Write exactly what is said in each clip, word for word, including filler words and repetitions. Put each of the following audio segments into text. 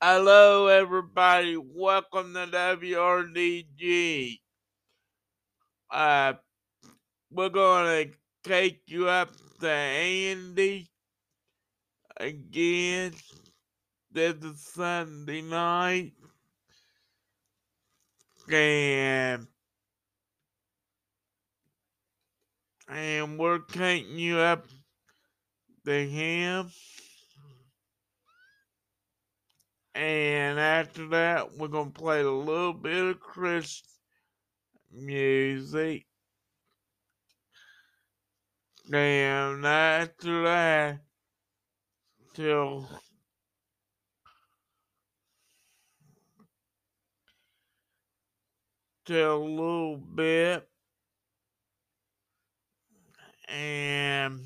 Hello, everybody. Welcome to W R D G. Uh, we're going to take you up to Andy again. This is Sunday night. And, and we're taking you up to him. And after that, we're going to play a little bit of Christian music. And after that, till till a little bit. And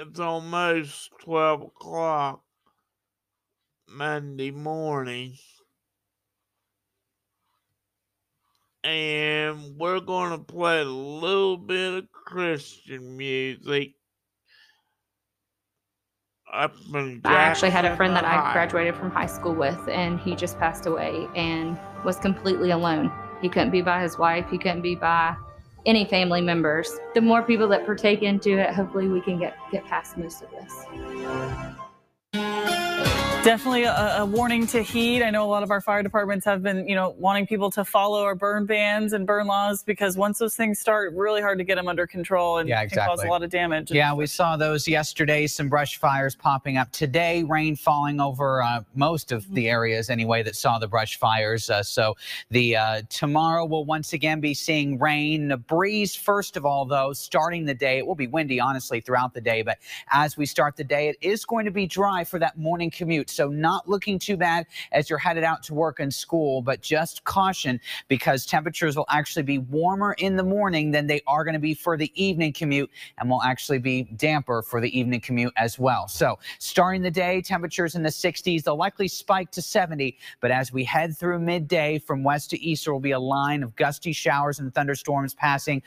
it's almost twelve o'clock Monday morning, and we're going to play a little bit of Christian music. Up in I actually had a friend that I graduated from high school with, and he just passed away and was completely alone. He couldn't be by his wife. He couldn't be by any family members. The more people that partake into it, hopefully we can get, get past most of this. Definitely a, a warning to heed. I know a lot of our fire departments have been, you know, wanting people to follow our burn bans and burn laws, because once those things start, really hard to get them under control, and yeah, exactly, can cause a lot of damage. Yeah, we saw those yesterday, some brush fires popping up today, rain falling over uh, most of the areas anyway that saw the brush fires. Uh, so the uh, tomorrow we'll once again be seeing rain, a breeze first of all, though, starting the day. It will be windy, honestly, throughout the day, but as we start the day, it is going to be dry for that morning commute. So not looking too bad as you're headed out to work and school, but just caution, because temperatures will actually be warmer in the morning than they are going to be for the evening commute, and will actually be damper for the evening commute as well. So starting the day, temperatures in the sixties, they'll likely spike to seventy, but as we head through midday from west to east, there will be a line of gusty showers and thunderstorms passing.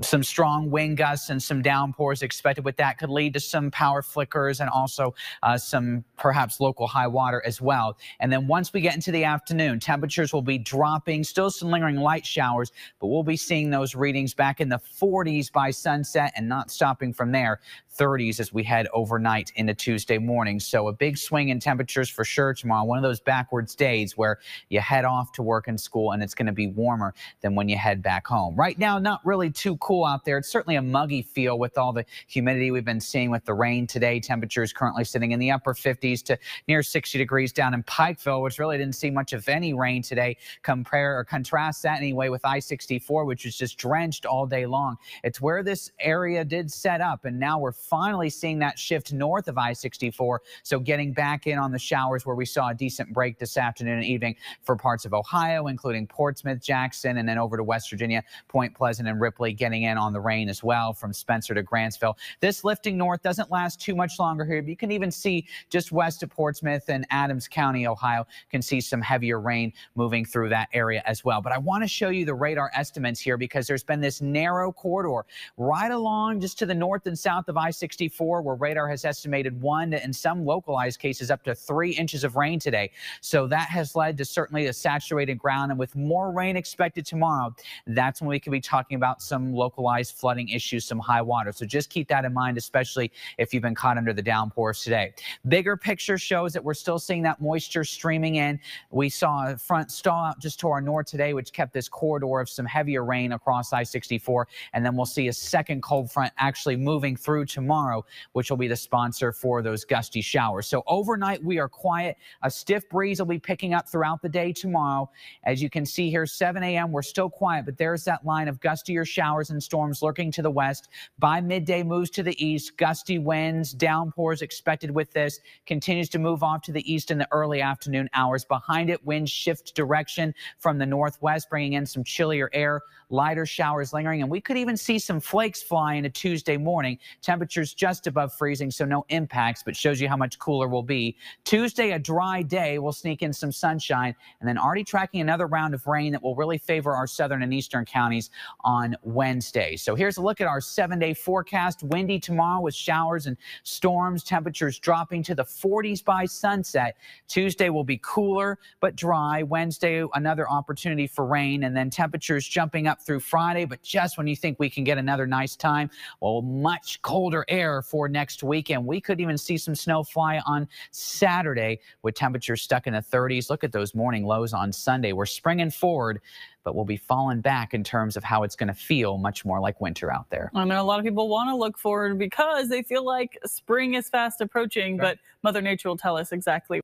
Some strong wind gusts and some downpours expected with that could lead to some power flickers and also uh, some perhaps local high water as well. And then once we get into the afternoon, temperatures will be dropping, still some lingering light showers, but we'll be seeing those readings back in the forties by sunset and not stopping from there, thirties as we head overnight into Tuesday morning. So a big swing in temperatures for sure tomorrow, one of those backwards days where you head off to work and school and it's going to be warmer than when you head back home. Right now, not really too cool cool out there. It's certainly a muggy feel with all the humidity we've been seeing with the rain today. Temperatures currently sitting in the upper fifties to near sixty degrees down in Pikeville, which really didn't see much of any rain today. Compare or contrast that anyway with I sixty-four, which was just drenched all day long. It's where this area did set up, and now we're finally seeing that shift north of I sixty-four. So getting back in on the showers where we saw a decent break this afternoon and evening for parts of Ohio, including Portsmouth, Jackson, and then over to West Virginia, Point Pleasant and Ripley, getting in on the rain as well from Spencer to Grantsville. This lifting north doesn't last too much longer here, but you can even see just west of Portsmouth and Adams County, Ohio, can see some heavier rain moving through that area as well. But I want to show you the radar estimates here, because there's been this narrow corridor right along just to the north and south of I sixty-four where radar has estimated one and some localized cases up to three inches of rain today. So that has led to certainly a saturated ground, and with more rain expected tomorrow, that's when we could be talking about some local localized flooding issues, some high water. So just keep that in mind, especially if you've been caught under the downpours today. Bigger picture shows that we're still seeing that moisture streaming in. We saw a front stall out just to our north today, which kept this corridor of some heavier rain across I sixty-four. And then we'll see a second cold front actually moving through tomorrow, which will be the sponsor for those gusty showers. So overnight, we are quiet. A stiff breeze will be picking up throughout the day tomorrow. As you can see here, seven a m, we're still quiet, but there's that line of gustier showers showers and storms lurking to the west. By midday, moves to the east. Gusty winds, downpours expected with this. Continues to move off to the east in the early afternoon hours. Behind it, winds shift direction from the northwest, bringing in some chillier air, lighter showers lingering, and we could even see some flakes fly into Tuesday morning. Temperatures just above freezing, so no impacts, but shows you how much cooler we'll be. Tuesday, a dry day. We'll sneak in some sunshine, and then already tracking another round of rain that will really favor our southern and eastern counties on Wednesday. So here's a look at our seven-day forecast. Windy tomorrow with showers and storms. Temperatures dropping to the forties by sunset. Tuesday will be cooler but dry. Wednesday, another opportunity for rain, and then temperatures jumping up through Friday. But just when you think we can get another nice time, well, much colder air for next weekend. We could even see some snow fly on Saturday with temperatures stuck in the thirties. Look at those morning lows on Sunday. We're springing forward, but we'll be falling back in terms of how it's going to feel, much more like winter out there. I mean, a lot of people want to look forward because they feel like spring is fast approaching, right? But Mother Nature will tell us exactly.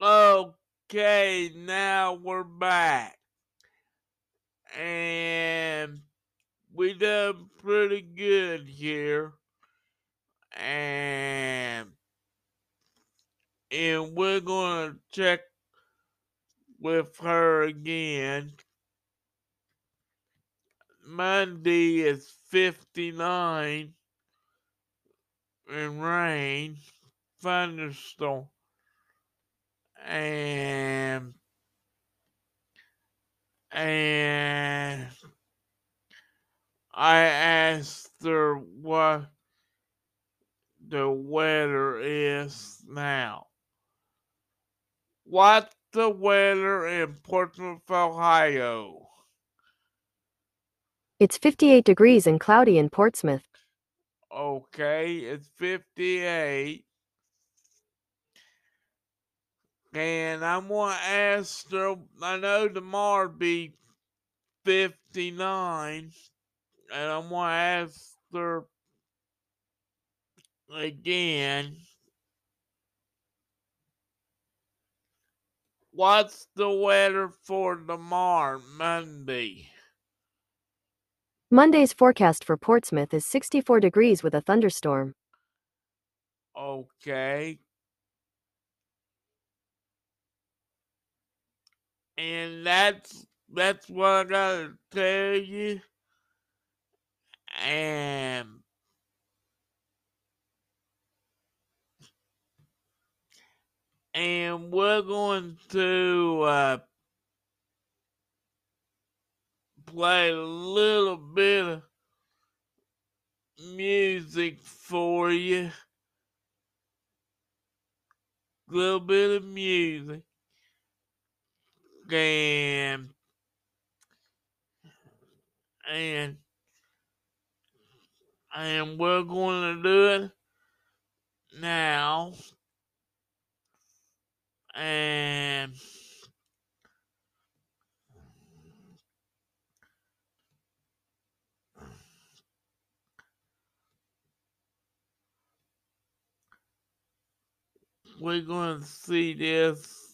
Okay, now we're back, and we done pretty good here, and and we're gonna check with her again. Monday is fifty-nine in rain, thunderstorm. And, and I asked her what the weather is now. What's the weather in Portsmouth, Ohio? It's fifty-eight degrees and cloudy in Portsmouth. Okay, it's fifty-eight. And I'm going to ask her, I know tomorrow be fifty-nine, and I'm going to ask her again, what's the weather for tomorrow, Monday? Monday's forecast for Portsmouth is sixty-four degrees with a thunderstorm. Okay. And that's that's what I gotta tell you. And and we're going to uh, play a little bit of music for you. A little bit of music. And, and, and we're going to do it now. And, we're going to see this.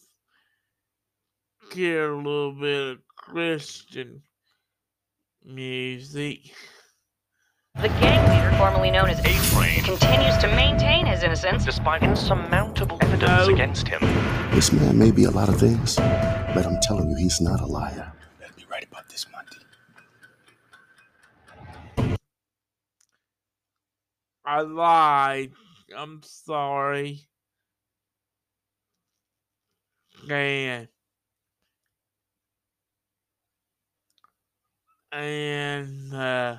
Hear a little bit of Christian music. The gang leader, formerly known as A-Train, continues to maintain his innocence despite insurmountable evidence no. against him. This man may be a lot of things, but I'm telling you, he's not a liar. You better be right about this, Monty. I lied. I'm sorry. Man. And, uh,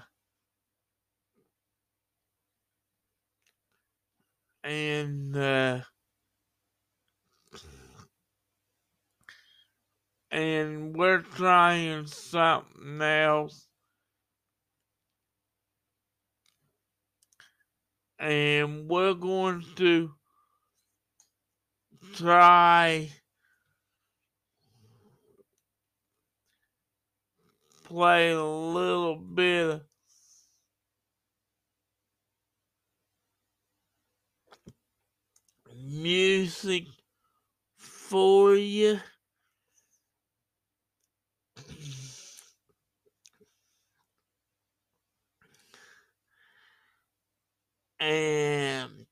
and, uh, and we're trying something else. And we're going to try play a little bit of music for you, Um,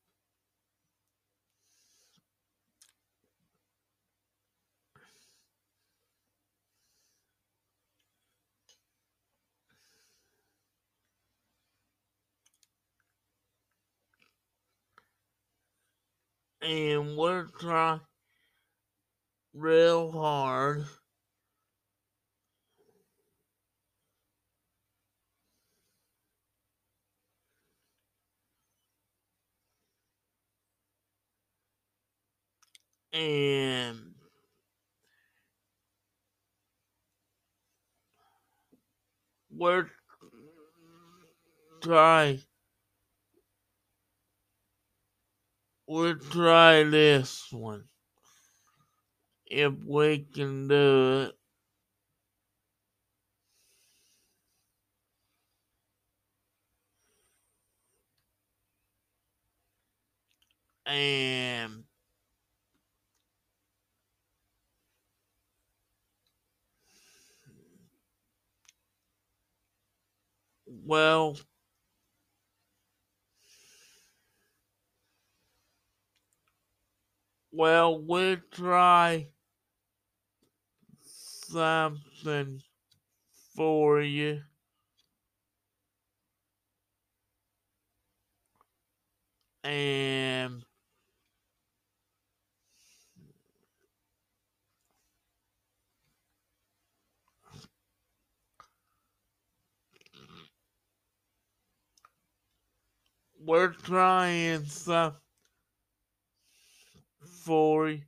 and we're trying real hard and we're trying we'll try this one. If we can do it. And well, well, we'll try something for you. And we're trying something for you.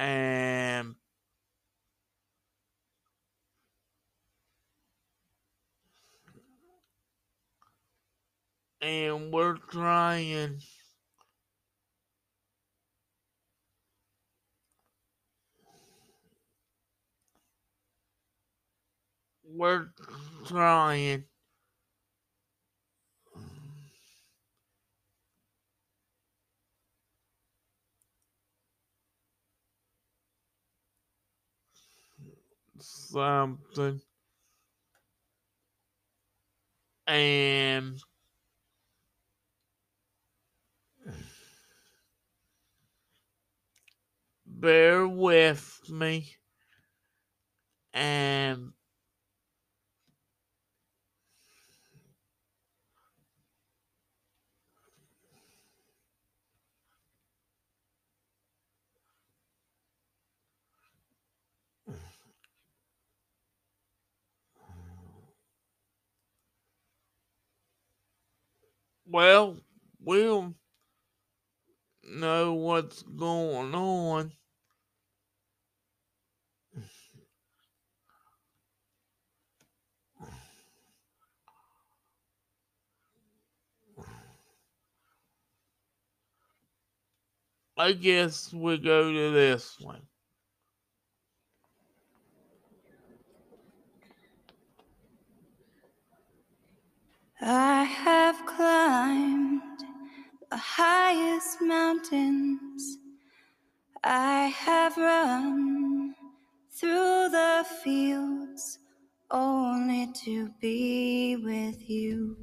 And and we're trying we're trying something, and bear with me, and well, we'll know what's going on I guess we go to this one. I have climbed the highest mountains. I have run through the fields only to be with you.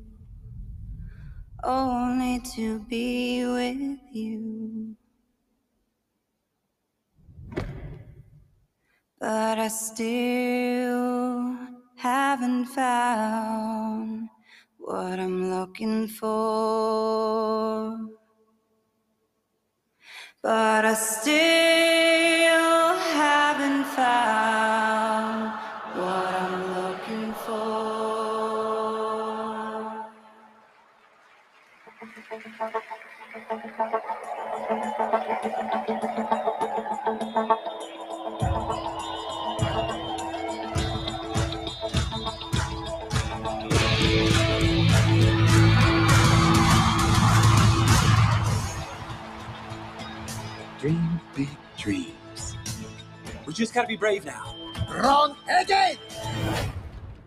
Only to be with you. But I still haven't found what I'm looking for, but I still haven't found what I'm looking for. Dream big dreams. We just gotta be brave now. Wrong again!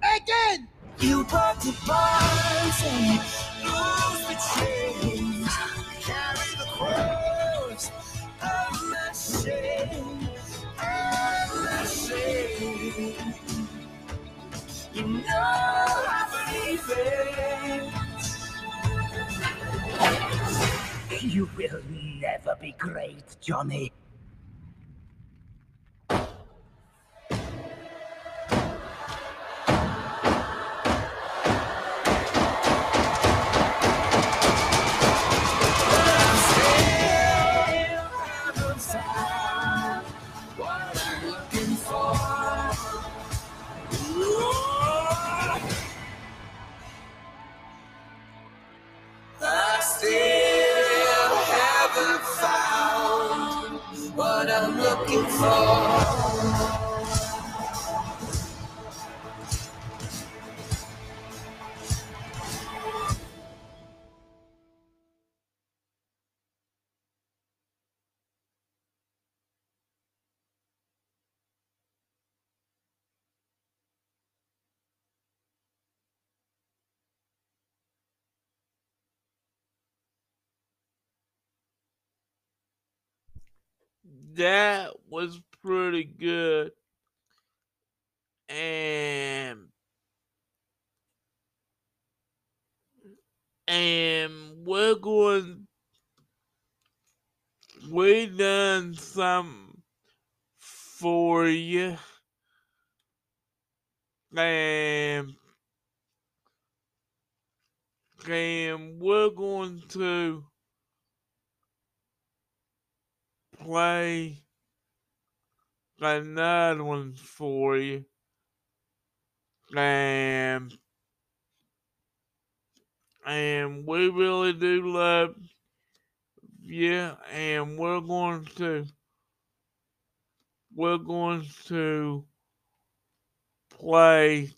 Again! You broke the bonds and lose the chains. Carry the cross of my shame, of my shame. You know I believe You will never be great, Johnny. That was pretty good. And and we're going we done some for you. And and we're going to play another one for you, and and we really do love you, and we're going to we're going to play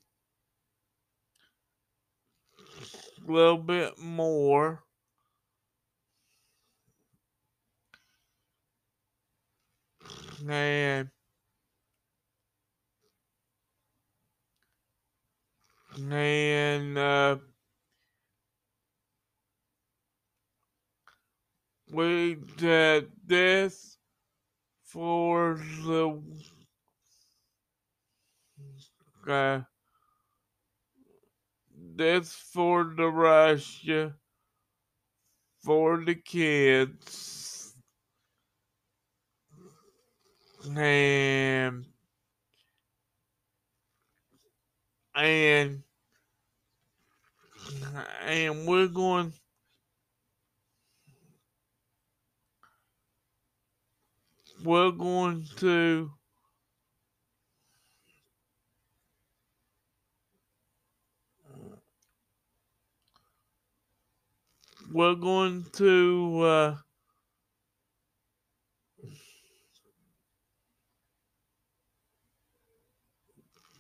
a little bit more. And, and uh, we did this for the uh, this for the Russia, for the kids. And, and, and we're going, we're going to, we're going to, uh,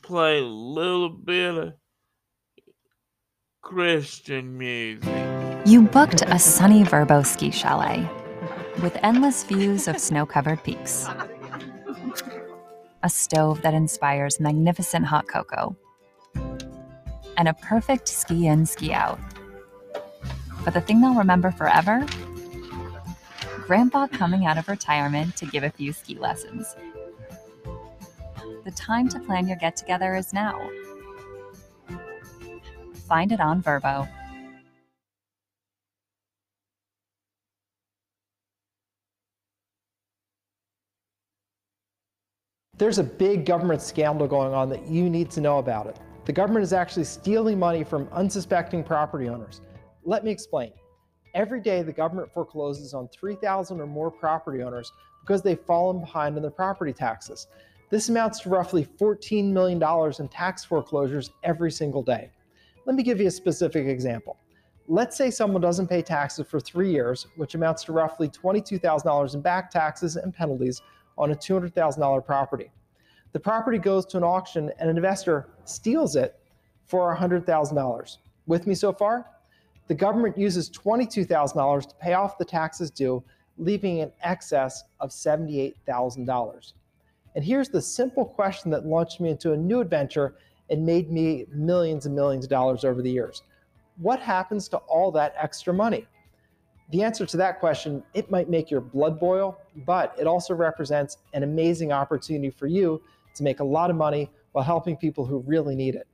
play a little bit of Christian music. You booked a sunny Vrbo ski chalet with endless views of snow-covered peaks, a stove that inspires magnificent hot cocoa, and a perfect ski-in, ski-out. But the thing they'll remember forever? Grandpa coming out of retirement to give a few ski lessons. The time to plan your get-together is now. Find it on Vrbo. There's a big government scandal going on that you need to know about it. The government is actually stealing money from unsuspecting property owners. Let me explain. Every day, the government forecloses on three thousand or more property owners because they've fallen behind on their property taxes. This amounts to roughly fourteen million dollars in tax foreclosures every single day. Let me give you a specific example. Let's say someone doesn't pay taxes for three years, which amounts to roughly twenty-two thousand dollars in back taxes and penalties on a two hundred thousand dollar property. The property goes to an auction and an investor steals it for one hundred thousand dollars. With me so far? The government uses twenty-two thousand dollars to pay off the taxes due, leaving an excess of seventy-eight thousand dollars. And here's the simple question that launched me into a new adventure and made me millions and millions of dollars over the years. What happens to all that extra money? The answer to that question, it might make your blood boil, but it also represents an amazing opportunity for you to make a lot of money while helping people who really need it.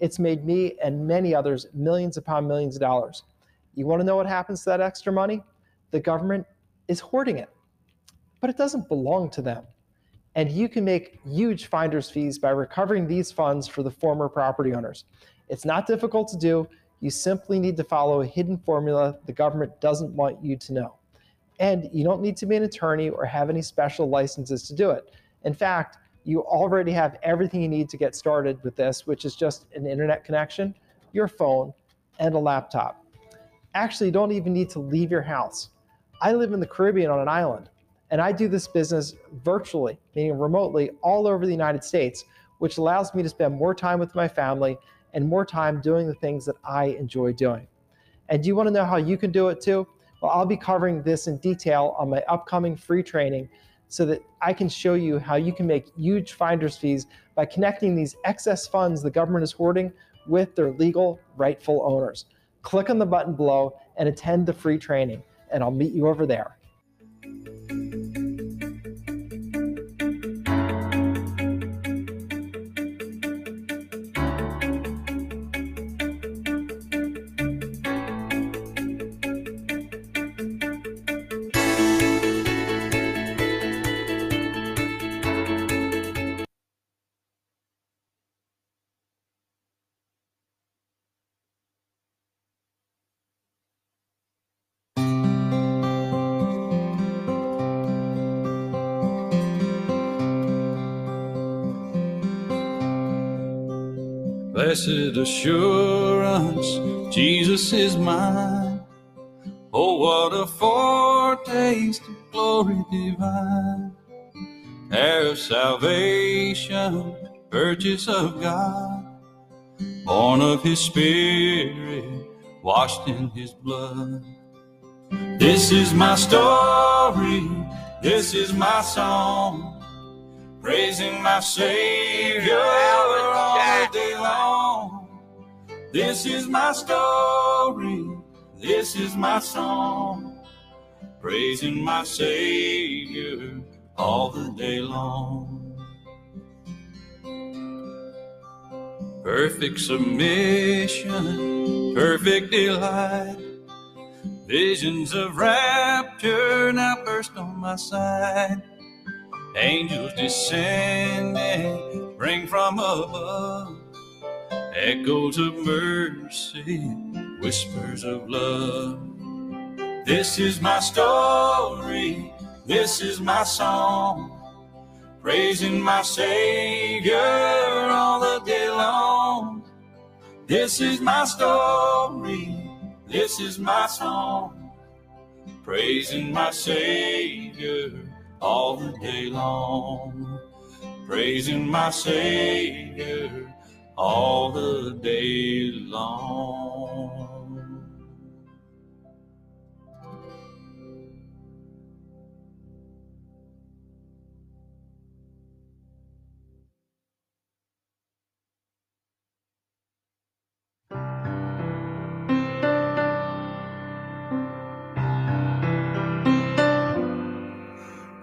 It's made me and many others millions upon millions of dollars. You want to know what happens to that extra money? the government is hoarding it, but it doesn't belong to them. And you can make huge finder's fees by recovering these funds for the former property owners. It's not difficult to do. You simply need to follow a hidden formula the government doesn't want you to know. And you don't need to be an attorney or have any special licenses to do it. In fact, you already have everything you need to get started with this, which is just an internet connection, your phone, and a laptop. Actually, you don't even need to leave your house. I live in the Caribbean on an island, and I do this business virtually, meaning remotely, all over the United States, which allows me to spend more time with my family and more time doing the things that I enjoy doing. And do you want to know how you can do it too? Well, I'll be covering this in detail on my upcoming free training so that I can show you how you can make huge finder's fees by connecting these excess funds the government is hoarding with their legal rightful owners. Click on the button below and attend the free training, and I'll meet you over there. Blessed assurance, Jesus is mine. Oh, what a foretaste of glory divine. Heir of salvation, purchase of God. Born of his spirit, washed in his blood. This is my story, this is my song. Praising my Savior ever all the day long. This is my story, this is my song. Praising my Savior all the day long. Perfect submission, perfect delight. Visions of rapture now burst on my sight. Angels descending, bring from above, echoes of mercy, whispers of love. This is my story, this is my song, praising my Savior all the day long. This is my story, this is my song, praising my Savior all the day long, praising my Savior all the day long.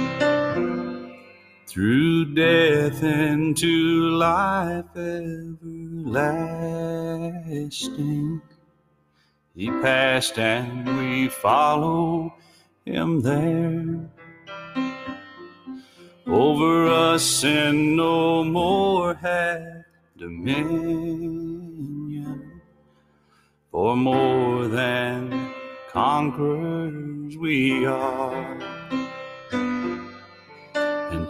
Through death into life everlasting, he passed and we follow him there. Over us sin no more hath dominion, For more than conquerors we are. And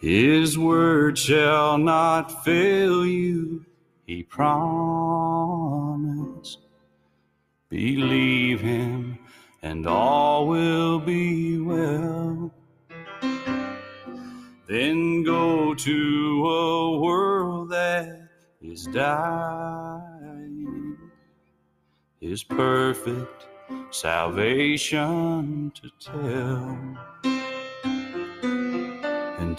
His word shall not fail you, he promised. Believe him, and all will be well. Then go to a world that is dying, his perfect salvation to tell. And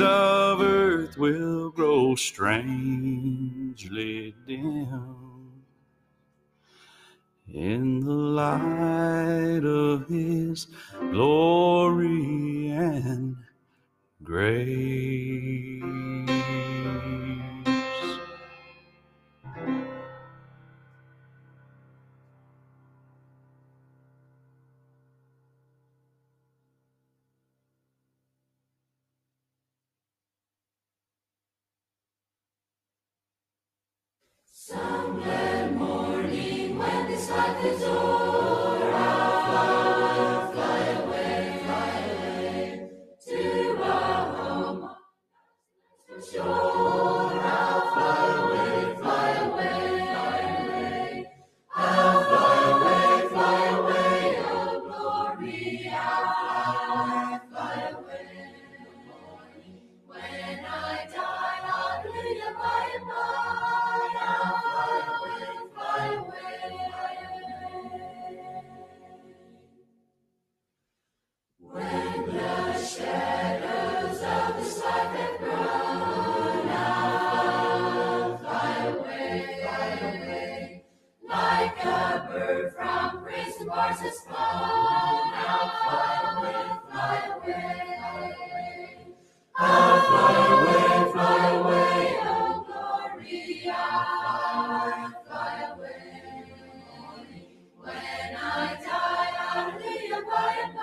of earth will grow strangely dim in the light of his glory and grace. Sunday morning, when this life is o'er, I'll fly away, fly away to our home. From shore, I'll fly away, fly away, fly away. I'll fly away, fly away, oh glory, I'll fly, fly away. When I die, hallelujah, by and by. When the shadows of this life have grown, I'll fly away, fly away. Like a bird from prison bars is flown, I'll fly away, fly away. I'll fly away, fly away, oh glory, I'll fly away. When I die, hallelujah, by and by.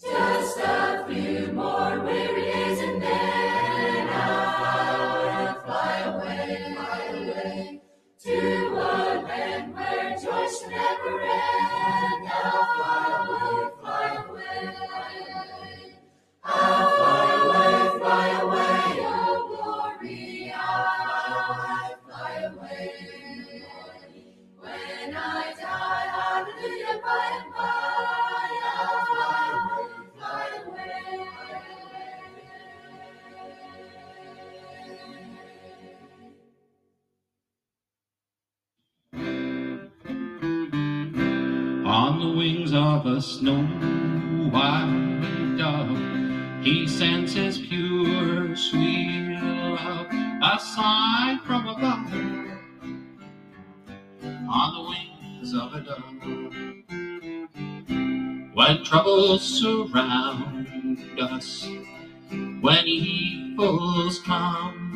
Just a few more weary days and then I will fly away, fly away to a land where joy shall never end. I'll fly away, fly away. I'll fly away, fly away, oh glory, I'll fly away. When I die, hallelujah, by and by. On the wings of a snow-white dove, he sends his pure, sweet love, a sign from above. On the wings of a dove, when troubles surround us, when evils come,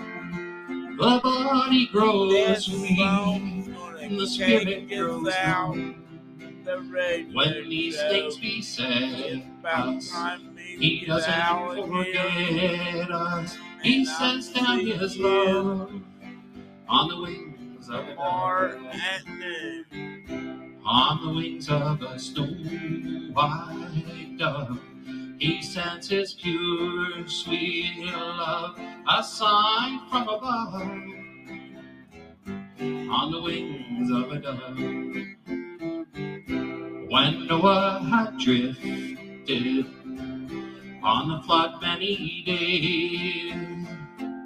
the body grows weak, and the spirit grows out. When these things be said us, he doesn't forget us. He sends down his love on the wings of a dove. On the wings of a snow-white dove, He sent his pure and sweet love, a sign from above, on the wings of a dove. When Noah had drifted on the flood many days,